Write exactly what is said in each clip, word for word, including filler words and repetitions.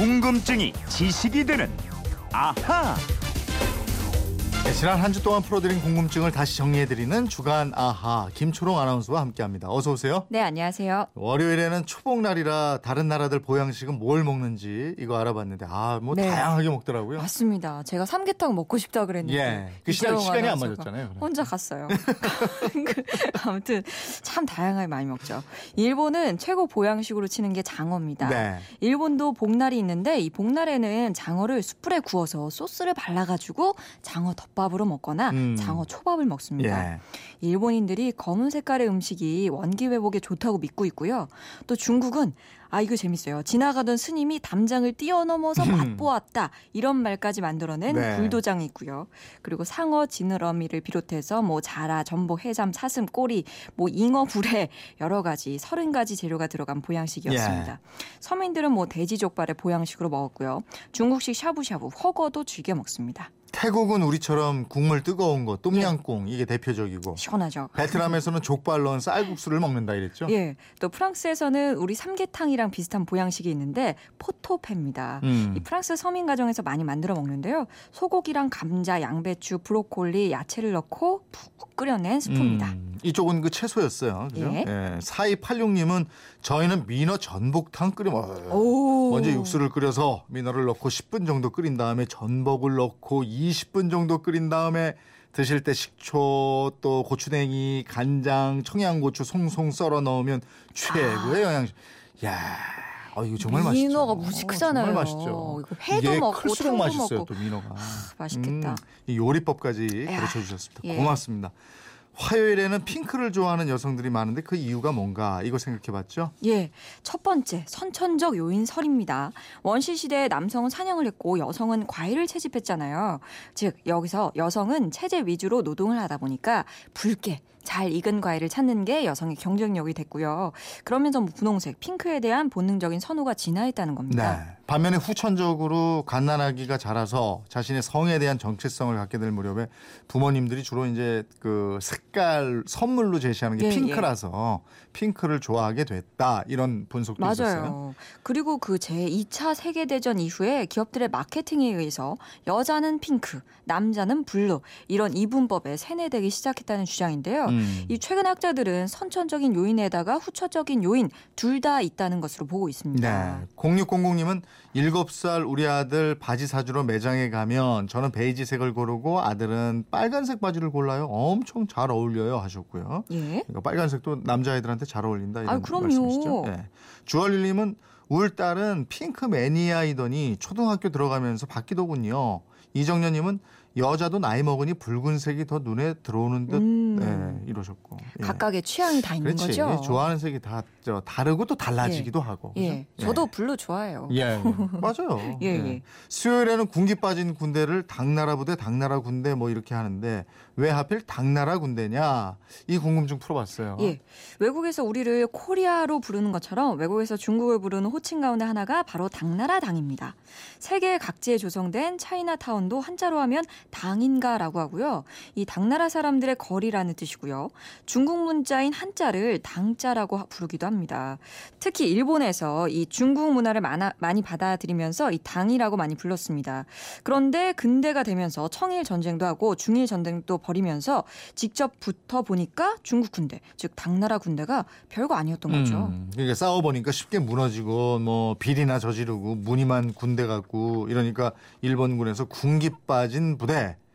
궁금증이 지식이 되는 아하. 네, 지난 한 주 동안 풀어드린 궁금증을 다시 정리해드리는 주간 아하, 김초롱 아나운서와 함께합니다. 어서 오세요. 네, 안녕하세요. 월요일에는 초복날이라 다른 나라들 보양식은 뭘 먹는지 이거 알아봤는데 아, 뭐 네. 다양하게 먹더라고요. 맞습니다. 제가 삼계탕 먹고 싶다 그랬는데 예, 그 시간이, 시간이 안 맞았잖아요. 그래. 혼자 갔어요. 아무튼 참 다양하게 많이 먹죠. 일본은 최고 보양식으로 치는 게 장어입니다. 네. 일본도 복날이 있는데 이 복날에는 장어를 숯불에 구워서 소스를 발라가지고 장어 덮밥 밥으로 먹거나 음. 장어 초밥을 먹습니다. 예. 일본인들이 검은 색깔의 음식이 원기 회복에 좋다고 믿고 있고요. 또 중국은 아 이거 재밌어요. 지나가던 스님이 담장을 뛰어넘어서 맛보았다. 이런 말까지 만들어낸 네. 불도장이 있고요. 그리고 상어, 지느러미를 비롯해서 뭐 자라, 전복, 해삼, 사슴, 꼬리, 뭐 잉어, 불에 여러 가지 서른 가지 재료가 들어간 보양식이었습니다. 예. 서민들은 뭐 돼지족발을 보양식으로 먹었고요. 중국식 샤브샤브, 훠궈도 즐겨 먹습니다. 태국은 우리처럼 국물 뜨거운 거, 똠양꿍 예. 이게 대표적이고 시원하죠. 베트남에서는 족발 넣은 쌀국수를 먹는다 이랬죠. 예. 또 프랑스에서는 우리 삼계탕이랑 비슷한 보양식이 있는데 포토페입니다. 음. 이 프랑스 서민 가정에서 많이 만들어 먹는데요. 소고기랑 감자, 양배추, 브로콜리, 야채를 넣고 푹 끓여낸 스프입니다. 음. 이쪽은 그 채소였어요. 그죠? 예. 예. 사이팔육님은 저희는 민어 전복탕 끓여 먹어요. 먼저 육수를 끓여서 민어를 넣고 십 분 정도 끓인 다음에 전복을 넣고 이십 분 정도 끓인 다음에 드실 때 식초 또 고추냉이, 간장, 청양고추 송송 썰어 넣으면 최고의 아. 영양식. 야, 어 이거 정말 민어가 맛있죠. 민어가 무지 크잖아요. 어, 정말 맛있죠. 이거 회도 먹고 클수록 맛있어요. 먹고. 또 민어가. 아, 맛있겠다. 음, 이 요리법까지 야. 가르쳐 주셨습니다. 예. 고맙습니다. 화요일에는 핑크를 좋아하는 여성들이 많은데 그 이유가 뭔가 이거 생각해봤죠? 예, 첫 번째 선천적 요인설입니다. 원시시대에 남성은 사냥을 했고 여성은 과일을 채집했잖아요. 즉 여기서 여성은 채집 위주로 노동을 하다 보니까 붉게 잘 익은 과일을 찾는 게 여성의 경쟁력이 됐고요. 그러면서 뭐 분홍색, 핑크에 대한 본능적인 선호가 진화했다는 겁니다. 네. 반면에 후천적으로 갓난아기가 자라서 자신의 성에 대한 정체성을 갖게 될 무렵에 부모님들이 주로 이제 그 색깔 선물로 제시하는 게 예, 핑크라서 예. 핑크를 좋아하게 됐다 이런 분석도 맞아요. 있었어요. 그리고 그 제이 차 세계대전 이후에 기업들의 마케팅에 의해서 여자는 핑크, 남자는 블루 이런 이분법에 세뇌되기 시작했다는 주장인데요. 음. 이 최근 학자들은 선천적인 요인에다가 후천적인 요인 둘 다 있다는 것으로 보고 있습니다. 네. 공육공공님은 일곱 살 우리 아들 바지 사주러 매장에 가면 저는 베이지색을 고르고 아들은 빨간색 바지를 골라요. 엄청 잘 어울려요 하셨고요. 예. 그러니까 빨간색도 남자애들한테 잘 어울린다 이런 아, 그럼요. 말씀이시죠. 네. 주얼릴님은 울 딸은 핑크 매니아이더니 초등학교 들어가면서 바뀌더군요. 이정연님은 여자도 나이 먹으니 붉은색이 더 눈에 들어오는 듯 음. 네, 이러셨고 예. 각각의 취향이 다 있는 그렇지. 거죠. 좋아하는 색이 다 저, 다르고 또 달라지기도 예. 하고 예. 예. 저도 블루 좋아해요. 예. 맞아요. 예. 예. 수요일에는 군기 빠진 군대를 당나라 부대, 당나라 군대 뭐 이렇게 하는데 왜 하필 당나라 군대냐 이 궁금증 풀어봤어요. 예. 외국에서 우리를 코리아로 부르는 것처럼 외국에서 중국을 부르는 호칭 가운데 하나가 바로 당나라 당입니다. 세계 각지에 조성된 차이나타운도 한자로 하면 당인가라고 하고요. 이 당나라 사람들의 거리라는 뜻이고요. 중국 문자인 한자를 당자라고 부르기도 합니다. 특히 일본에서 이 중국 문화를 많아, 많이 받아들이면서 이 당이라고 많이 불렀습니다. 그런데 근대가 되면서 청일 전쟁도 하고 중일 전쟁도 벌이면서 직접 붙어 보니까 중국 군대, 즉 당나라 군대가 별거 아니었던 음, 거죠. 그러니까 싸워 보니까 쉽게 무너지고 뭐 비리나 저지르고 무늬만 군대 같고 이러니까 일본군에서 군기 빠진 부대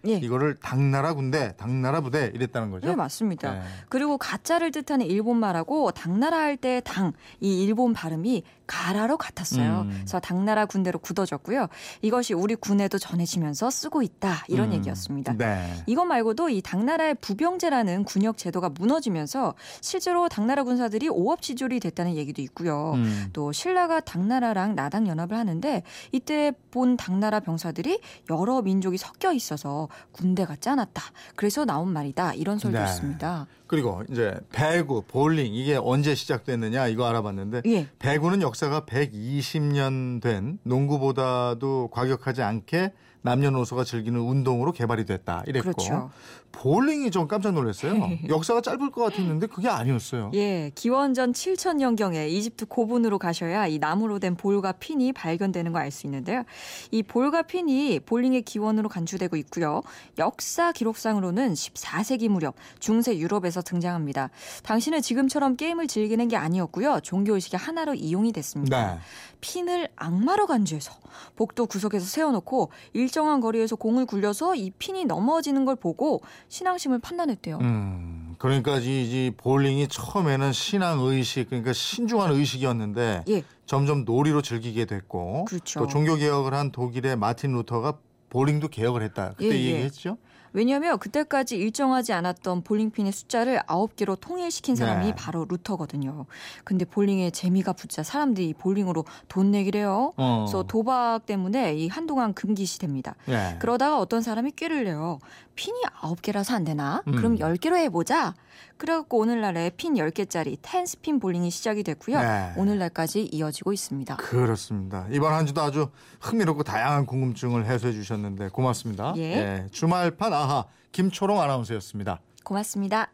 예. 이거를 당나라 군대, 당나라 부대 이랬다는 거죠? 네, 맞습니다. 네. 그리고 가짜를 뜻하는 일본말하고 당나라 할 때 당, 이 일본 발음이 가라로 같았어요. 음. 그래서 당나라 군대로 굳어졌고요. 이것이 우리 군에도 전해지면서 쓰고 있다. 이런 음. 얘기였습니다. 네. 이것 말고도 이 당나라의 부병제라는 군역 제도가 무너지면서 실제로 당나라 군사들이 오업지졸이 됐다는 얘기도 있고요. 음. 또 신라가 당나라랑 나당 연합을 하는데 이때 본 당나라 병사들이 여러 민족이 섞여 있어서 군대 같지 않았다. 그래서 나온 말이다. 이런 설도 네. 있습니다. 그리고 이제 배구, 볼링 이게 언제 시작됐느냐 이거 알아봤는데 예. 배구는 역사가 백이십 년 된 농구보다도 과격하지 않게 남녀노소가 즐기는 운동으로 개발이 됐다 이랬고 그렇죠. 볼링이 좀 깜짝 놀랐어요. 역사가 짧을 것 같았는데 그게 아니었어요. 예, 기원전 칠천 년경에 이집트 고분으로 가셔야 이 나무로 된 볼과 핀이 발견되는 거 알 수 있는데요. 이 볼과 핀이 볼링의 기원으로 간주되고 있고요. 역사 기록상으로는 십사 세기 무렵 중세 유럽에서 등장합니다. 당시는 지금처럼 게임을 즐기는 게 아니었고요. 종교의식의 하나로 이용이 됐습니다. 네. 핀을 악마로 간주해서 복도 구석에서 세워놓고 일정한 거리에서 공을 굴려서 이 핀이 넘어지는 걸 보고 신앙심을 판단했대요. 음, 그러니까 이, 이 볼링이 처음에는 신앙의식, 그러니까 신중한 의식이었는데 예. 점점 놀이로 즐기게 됐고 그렇죠. 또 종교개혁을 한 독일의 마틴 루터가 볼링도 개혁을 했다. 그때 예, 예. 얘기했죠? 왜냐하면 그때까지 일정하지 않았던 볼링핀의 숫자를 아홉 개로 통일시킨 사람이 네. 바로 루터거든요. 근데 볼링에 재미가 붙자 사람들이 볼링으로 돈 내기를 해요. 어. 그래서 도박 때문에 이 한동안 금기시됩니다. 네. 그러다가 어떤 사람이 꾀를 내요. 핀이 아홉 개라서 안 되나? 음. 그럼 열 개로 해보자. 그래갖고 오늘날에 핀 열 개짜리 텐스핀 볼링이 시작이 됐고요. 네. 오늘날까지 이어지고 있습니다. 그렇습니다. 이번 한 주도 아주 흥미롭고 다양한 궁금증을 해소해 주셨는데 고맙습니다. 예. 예. 주말판 아하 김초롱 아나운서였습니다. 고맙습니다.